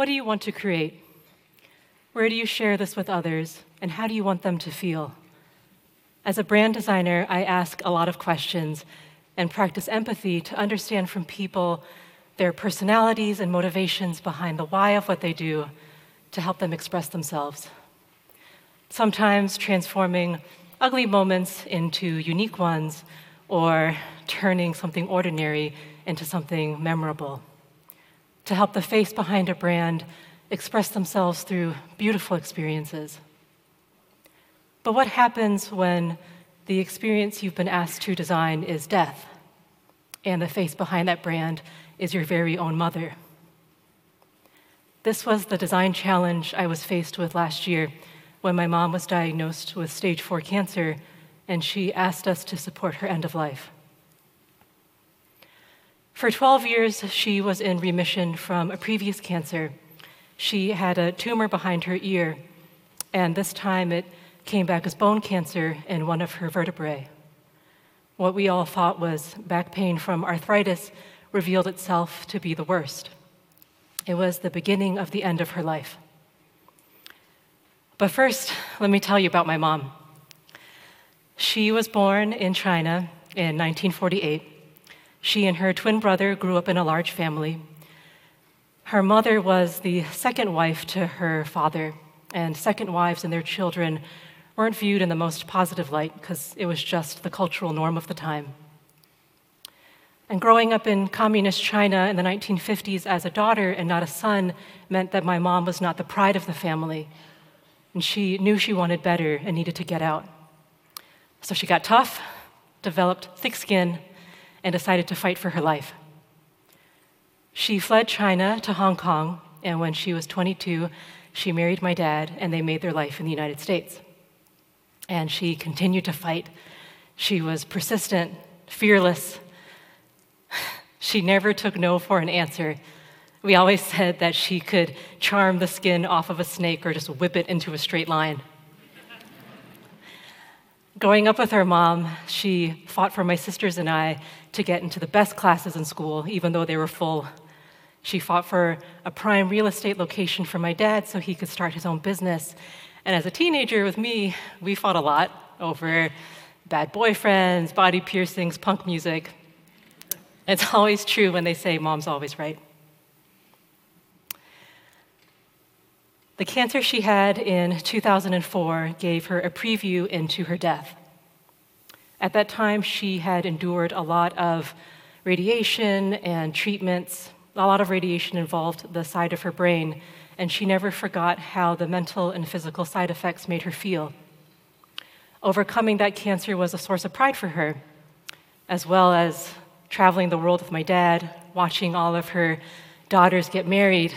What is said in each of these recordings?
What do you want to create? Where do you share this with others, and how do you want them to feel? As a brand designer, I ask a lot of questions and practice empathy to understand from people their personalities and motivations behind the why of what they do to help them express themselves. Sometimes transforming ugly moments into unique ones, or turning something ordinary into something memorable. To help the face behind a brand express themselves through beautiful experiences. But what happens when the experience you've been asked to design is death, and the face behind that brand is your very own mother? This was the design challenge I was faced with last year when my mom was diagnosed with stage 4 cancer, and she asked us to support her end of life. For 12 years, she was in remission from a previous cancer. She had a tumor behind her ear, and this time it came back as bone cancer in one of her vertebrae. What we all thought was back pain from arthritis revealed itself to be the worst. It was the beginning of the end of her life. But first, let me tell you about my mom. She was born in China in 1948. She and her twin brother grew up in a large family. Her mother was the second wife to her father, and second wives and their children weren't viewed in the most positive light because it was just the cultural norm of the time. And growing up in communist China in the 1950s as a daughter and not a son meant that my mom was not the pride of the family, and she knew she wanted better and needed to get out. So she got tough, developed thick skin, and decided to fight for her life. She fled China to Hong Kong, and when she was 22, she married my dad, and they made their life in the United States. And she continued to fight. She was persistent, fearless. She never took no for an answer. We always said that she could charm the skin off of a snake or just whip it into a straight line. Growing up with her mom, she fought for my sisters and I to get into the best classes in school, even though they were full. She fought for a prime real estate location for my dad so he could start his own business. And as a teenager with me, we fought a lot over bad boyfriends, body piercings, punk music. It's always true when they say mom's always right. The cancer she had in 2004 gave her a preview into her death. At that time, she had endured a lot of radiation and treatments. A lot of radiation involved the side of her brain, and she never forgot how the mental and physical side effects made her feel. Overcoming that cancer was a source of pride for her, as well as traveling the world with my dad, watching all of her daughters get married,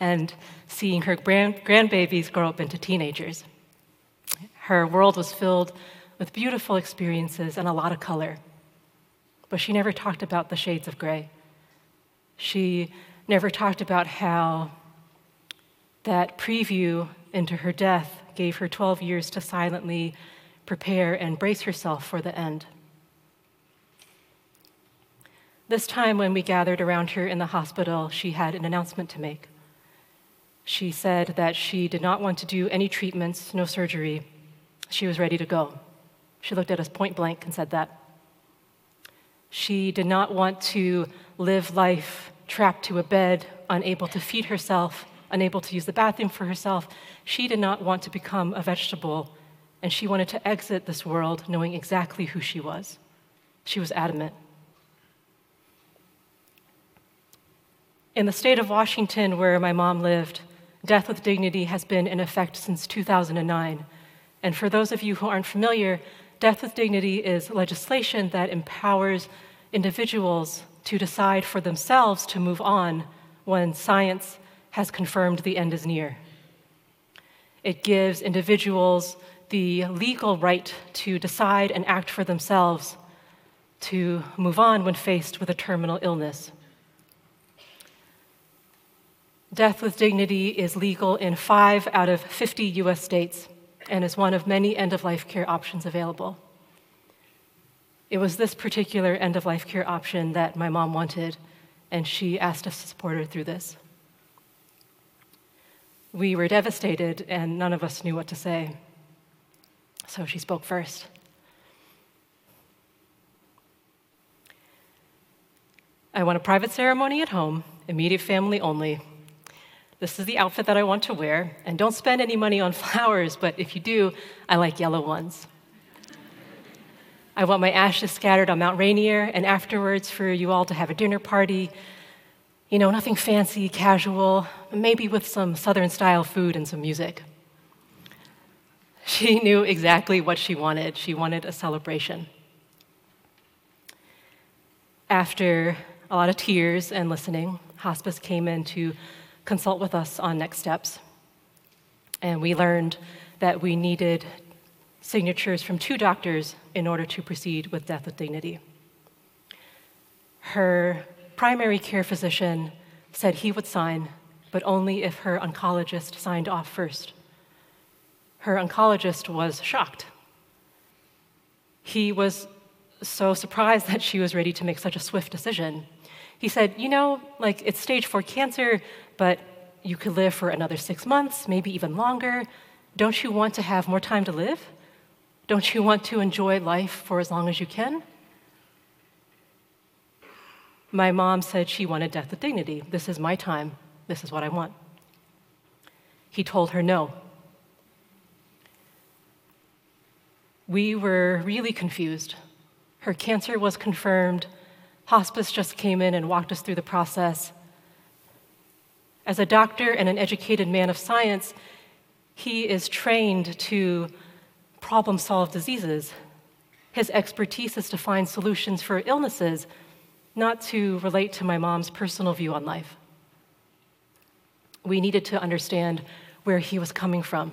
and seeing her grandbabies grow up into teenagers. Her world was filled with beautiful experiences and a lot of color, but she never talked about the shades of gray. She never talked about how that preview into her death gave her 12 years to silently prepare and brace herself for the end. This time when we gathered around her in the hospital, she had an announcement to make. She said that she did not want to do any treatments, no surgery. She was ready to go. She looked at us point blank and said that. She did not want to live life trapped to a bed, unable to feed herself, unable to use the bathroom for herself. She did not want to become a vegetable, and she wanted to exit this world knowing exactly who she was. She was adamant. In the state of Washington, where my mom lived, Death with Dignity has been in effect since 2009. And for those of you who aren't familiar, Death with Dignity is legislation that empowers individuals to decide for themselves to move on when science has confirmed the end is near. It gives individuals the legal right to decide and act for themselves to move on when faced with a terminal illness. Death with Dignity is legal in 5 out of 50 US states and is one of many end-of-life care options available. It was this particular end-of-life care option that my mom wanted, and she asked us to support her through this. We were devastated, and none of us knew what to say. So she spoke first. I want a private ceremony at home, immediate family only. This is the outfit that I want to wear, and don't spend any money on flowers, but if you do, I like yellow ones. I want my ashes scattered on Mount Rainier, and afterwards for you all to have a dinner party. You know, nothing fancy, casual, maybe with some Southern-style food and some music. She knew exactly what she wanted. She wanted a celebration. After a lot of tears and listening, hospice came in to consult with us on next steps. And we learned that we needed signatures from 2 doctors in order to proceed with Death with Dignity. Her primary care physician said he would sign, but only if her oncologist signed off first. Her oncologist was shocked. He was so surprised that she was ready to make such a swift decision. He said, you know, like, it's stage 4 cancer, but you could live for another 6 months, maybe even longer. Don't you want to have more time to live? Don't you want to enjoy life for as long as you can? My mom said she wanted Death with Dignity. This is my time. This is what I want. He told her no. We were really confused. Her cancer was confirmed. Hospice just came in and walked us through the process. As a doctor and an educated man of science, he is trained to problem-solve diseases. His expertise is to find solutions for illnesses, not to relate to my mom's personal view on life. We needed to understand where he was coming from.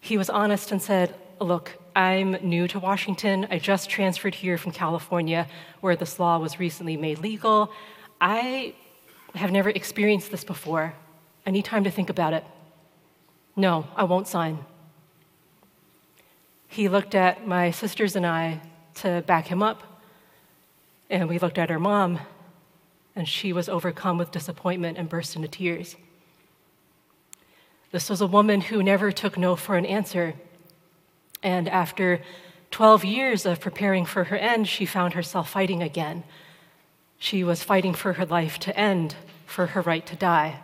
He was honest and said, look, I'm new to Washington. I just transferred here from California, where this law was recently made legal. I have never experienced this before. I need time to think about it. No, I won't sign. He looked at my sisters and I to back him up. And we looked at her mom, and she was overcome with disappointment and burst into tears. This was a woman who never took no for an answer. And after 12 years of preparing for her end, she found herself fighting again. She was fighting for her life to end, for her right to die.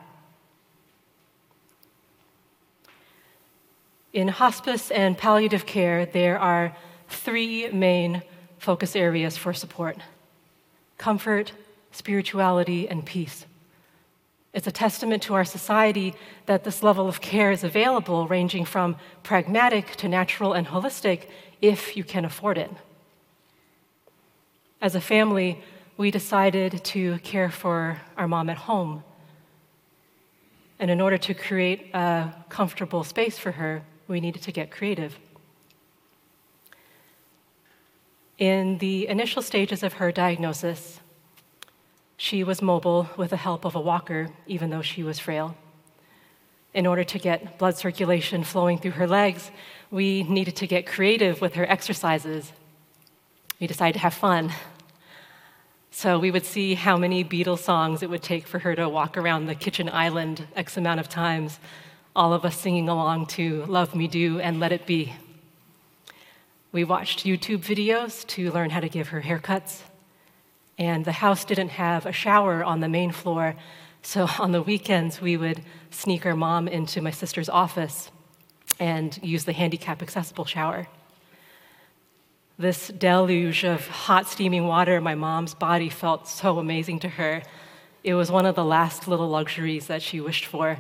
In hospice and palliative care, there are 3 main focus areas for support: comfort, spirituality, and peace. It's a testament to our society that this level of care is available, ranging from pragmatic to natural and holistic, if you can afford it. As a family, we decided to care for our mom at home. And in order to create a comfortable space for her, we needed to get creative. In the initial stages of her diagnosis, she was mobile with the help of a walker, even though she was frail. In order to get blood circulation flowing through her legs, we needed to get creative with her exercises. We decided to have fun. So we would see how many Beatles songs it would take for her to walk around the kitchen island X amount of times, all of us singing along to Love Me Do and Let It Be. We watched YouTube videos to learn how to give her haircuts. And the house didn't have a shower on the main floor, so on the weekends we would sneak our mom into my sister's office and use the handicap accessible shower. This deluge of hot, steaming water, my mom's body felt so amazing to her. It was one of the last little luxuries that she wished for,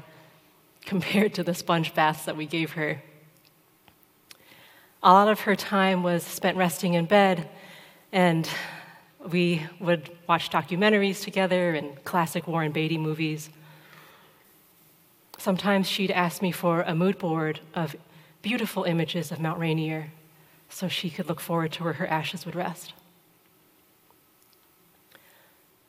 compared to the sponge baths that we gave her. A lot of her time was spent resting in bed, and we would watch documentaries together and classic Warren Beatty movies. Sometimes she'd ask me for a mood board of beautiful images of Mount Rainier so she could look forward to where her ashes would rest.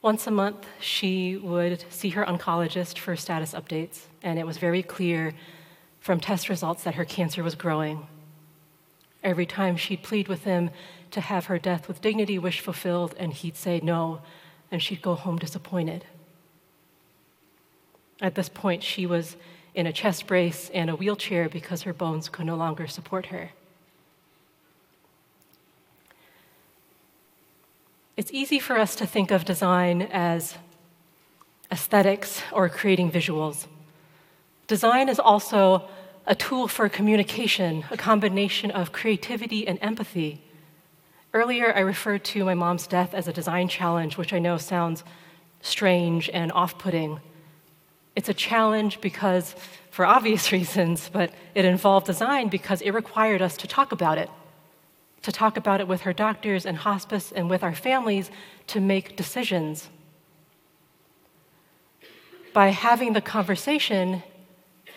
Once a month, she would see her oncologist for status updates, and it was very clear from test results that her cancer was growing. Every time she'd plead with him to have her Death with Dignity wish fulfilled, and he'd say no, and she'd go home disappointed. At this point, she was in a chest brace and a wheelchair because her bones could no longer support her. It's easy for us to think of design as aesthetics or creating visuals. Design is also a tool for communication, a combination of creativity and empathy. Earlier, I referred to my mom's death as a design challenge, which I know sounds strange and off-putting. It's a challenge because, for obvious reasons, but it involved design because it required us to talk about it. To talk about it with her doctors and hospice and with our families to make decisions. By having the conversation,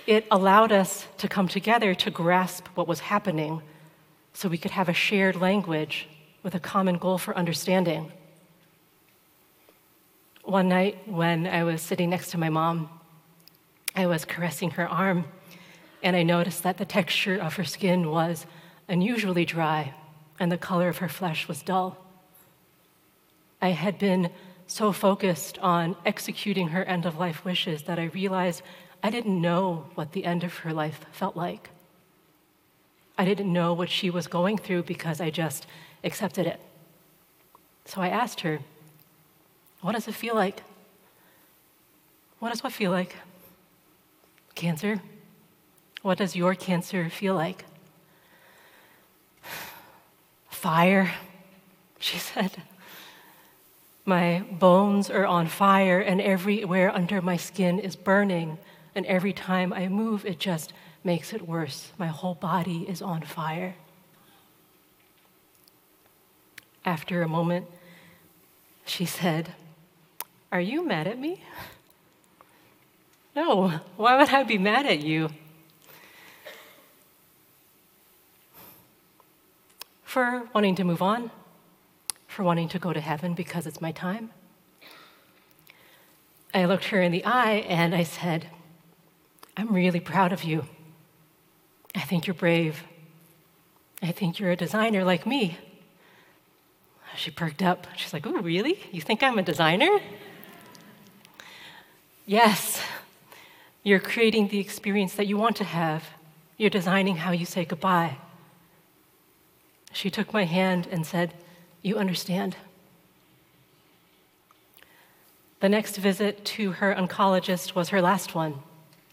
it allowed us to come together to grasp what was happening so we could have a shared language with a common goal for understanding. One night when I was sitting next to my mom, I was caressing her arm, and I noticed that the texture of her skin was unusually dry, and the color of her flesh was dull. I had been so focused on executing her end-of-life wishes that I realized I didn't know what the end of her life felt like. I didn't know what she was going through because I just accepted it. So I asked her, "What does it feel like?" "What does what feel like?" "Cancer. What does your cancer feel like?" "Fire," she said. "My bones are on fire, and everywhere under my skin is burning, and every time I move, it just makes it worse. My whole body is on fire." After a moment, she said, "Are you mad at me?" "No, why would I be mad at you?" For wanting to move on, for wanting to go to heaven because it's my time. I looked her in the eye and I said, "I'm really proud of you. I think you're brave. I think you're a designer like me." She perked up. She's like, "Ooh, really? You think I'm a designer?" "Yes. You're creating the experience that you want to have. You're designing how you say goodbye." She took my hand and said, "You understand." The next visit to her oncologist was her last one.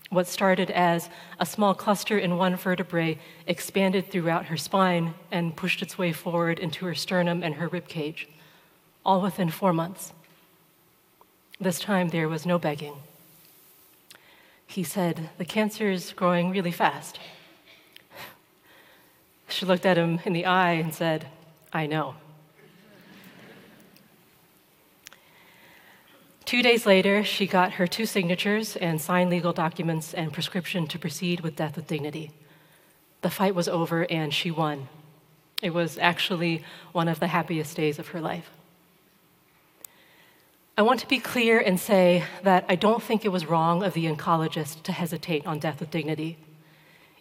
What started as a small cluster in one vertebrae expanded throughout her spine and pushed its way forward into her sternum and her ribcage, all within 4 months. This time there was no begging. He said, "The cancer's growing really fast." She looked at him in the eye and said, "I know." 2 days later, she got her 2 signatures and signed legal documents and prescription to proceed with Death with Dignity. The fight was over and she won. It was actually one of the happiest days of her life. I want to be clear and say that I don't think it was wrong of the oncologist to hesitate on Death with Dignity.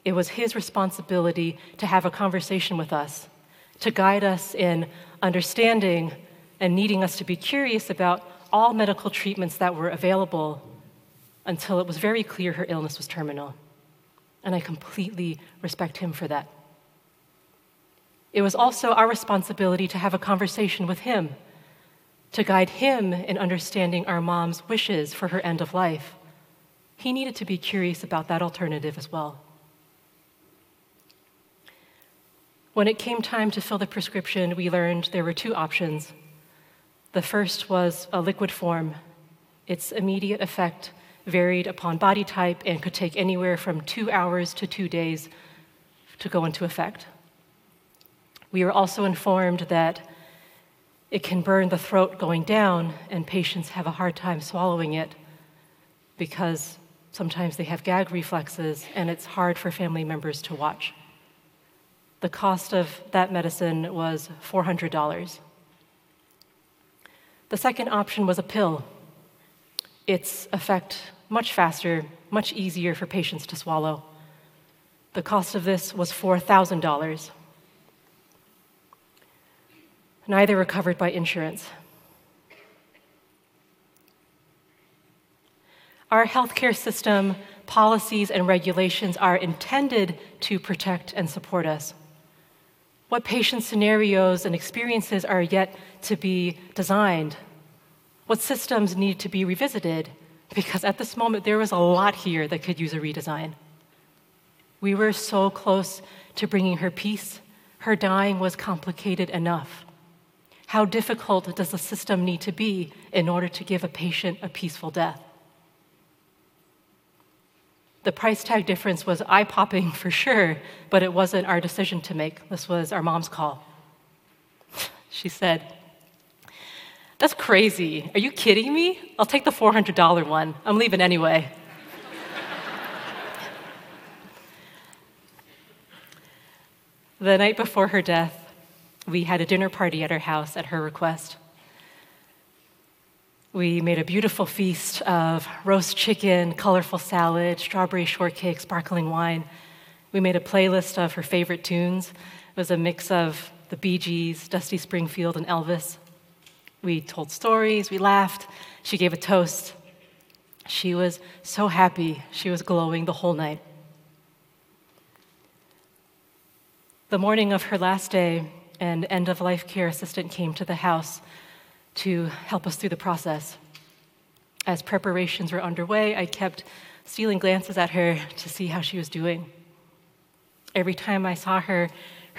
It was his responsibility to have a conversation with us, to guide us in understanding and needing us to be curious about all medical treatments that were available until it was very clear her illness was terminal. And I completely respect him for that. It was also our responsibility to have a conversation with him, to guide him in understanding our mom's wishes for her end of life. He needed to be curious about that alternative as well. When it came time to fill the prescription, we learned there were 2 options. The first was a liquid form. Its immediate effect varied upon body type and could take anywhere from 2 hours to 2 days to go into effect. We were also informed that it can burn the throat going down, and patients have a hard time swallowing it because sometimes they have gag reflexes and it's hard for family members to watch. The cost of that medicine was $400. The second option was a pill. Its effect much faster, much easier for patients to swallow. The cost of this was $4,000. Neither were covered by insurance. Our healthcare system, policies, and regulations are intended to protect and support us. What patient scenarios and experiences are yet to be designed? What systems need to be revisited? Because at this moment, there was a lot here that could use a redesign. We were so close to bringing her peace. Her dying was complicated enough. How difficult does the system need to be in order to give a patient a peaceful death? The price tag difference was eye-popping for sure, but it wasn't our decision to make. This was our mom's call. She said, "That's crazy. Are you kidding me? I'll take the $400 one. I'm leaving anyway." The night before her death, we had a dinner party at her house at her request. We made a beautiful feast of roast chicken, colorful salad, strawberry shortcake, sparkling wine. We made a playlist of her favorite tunes. It was a mix of the Bee Gees, Dusty Springfield, and Elvis. We told stories, we laughed, she gave a toast. She was so happy, she was glowing the whole night. The morning of her last day, an end-of-life care assistant came to the house to help us through the process. As preparations were underway, I kept stealing glances at her to see how she was doing. Every time I saw her,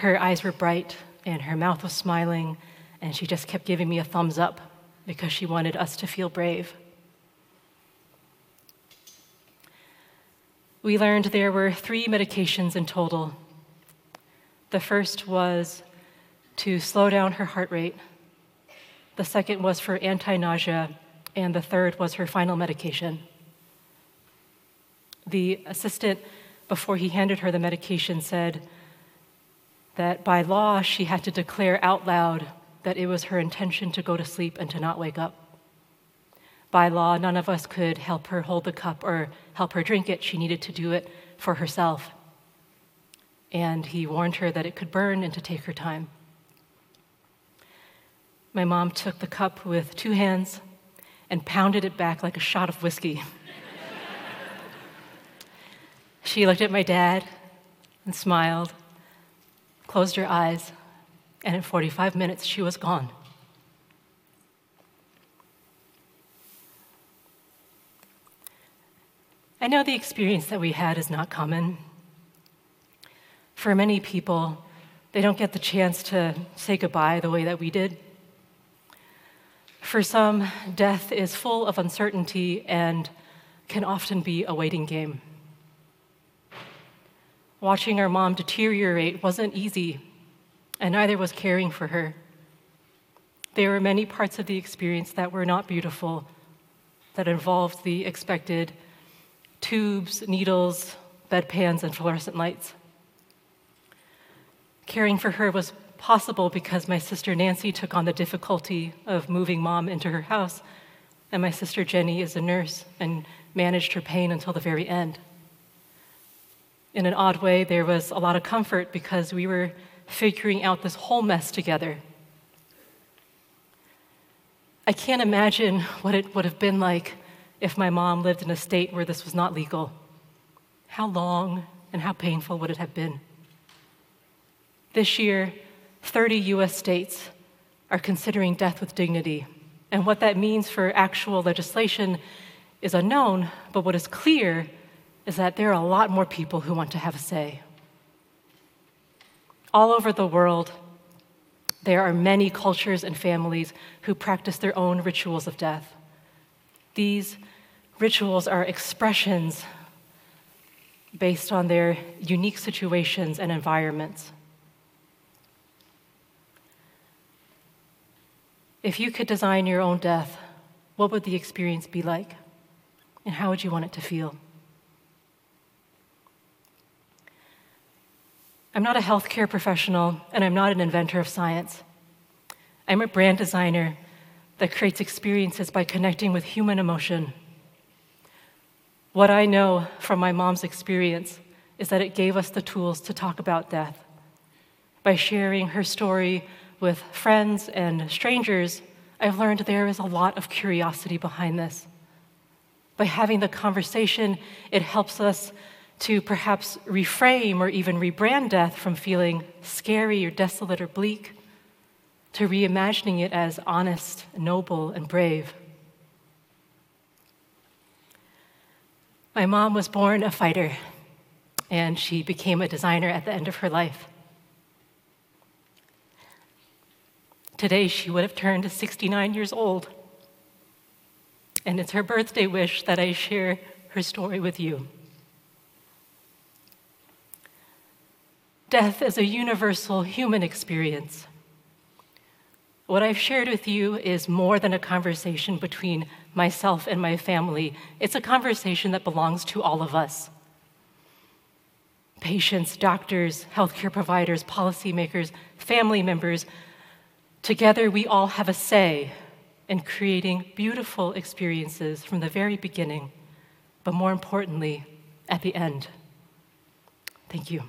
her eyes were bright and her mouth was smiling, and she just kept giving me a thumbs up because she wanted us to feel brave. We learned there were 3 medications in total. The first was to slow down her heart rate. The second was for anti-nausea, and the third was her final medication. The assistant, before he handed her the medication, said that by law she had to declare out loud that it was her intention to go to sleep and to not wake up. By law, none of us could help her hold the cup or help her drink it. She needed to do it for herself. And he warned her that it could burn and to take her time. My mom took the cup with 2 hands and pounded it back like a shot of whiskey. She looked at my dad and smiled, closed her eyes, and in 45 minutes, she was gone. I know the experience that we had is not common. For many people, they don't get the chance to say goodbye the way that we did. For some, death is full of uncertainty and can often be a waiting game. Watching our mom deteriorate wasn't easy, and neither was caring for her. There were many parts of the experience that were not beautiful, that involved the expected tubes, needles, bedpans, and fluorescent lights. Caring for her was possible because my sister Nancy took on the difficulty of moving mom into her house, and my sister Jenny is a nurse and managed her pain until the very end. In an odd way, there was a lot of comfort because we were figuring out this whole mess together. I can't imagine what it would have been like if my mom lived in a state where this was not legal. How long and how painful would it have been? This year, 30 US states are considering death with dignity, and what that means for actual legislation is unknown, but what is clear is that there are a lot more people who want to have a say. All over the world, there are many cultures and families who practice their own rituals of death. These rituals are expressions based on their unique situations and environments. If you could design your own death, what would the experience be like? And how would you want it to feel? I'm not a healthcare professional, and I'm not an inventor of science. I'm a brand designer that creates experiences by connecting with human emotion. What I know from my mom's experience is that it gave us the tools to talk about death. By sharing her story with friends and strangers, I've learned there is a lot of curiosity behind this. By having the conversation, it helps us to perhaps reframe or even rebrand death from feeling scary or desolate or bleak to reimagining it as honest, noble, and brave. My mom was born a fighter, and she became a designer at the end of her life. Today, she would have turned 69 years old, and it's her birthday wish that I share her story with you. Death is a universal human experience. What I've shared with you is more than a conversation between myself and my family. It's a conversation that belongs to all of us. Patients, doctors, healthcare providers, policymakers, family members, together we all have a say in creating beautiful experiences from the very beginning, but more importantly, at the end. Thank you.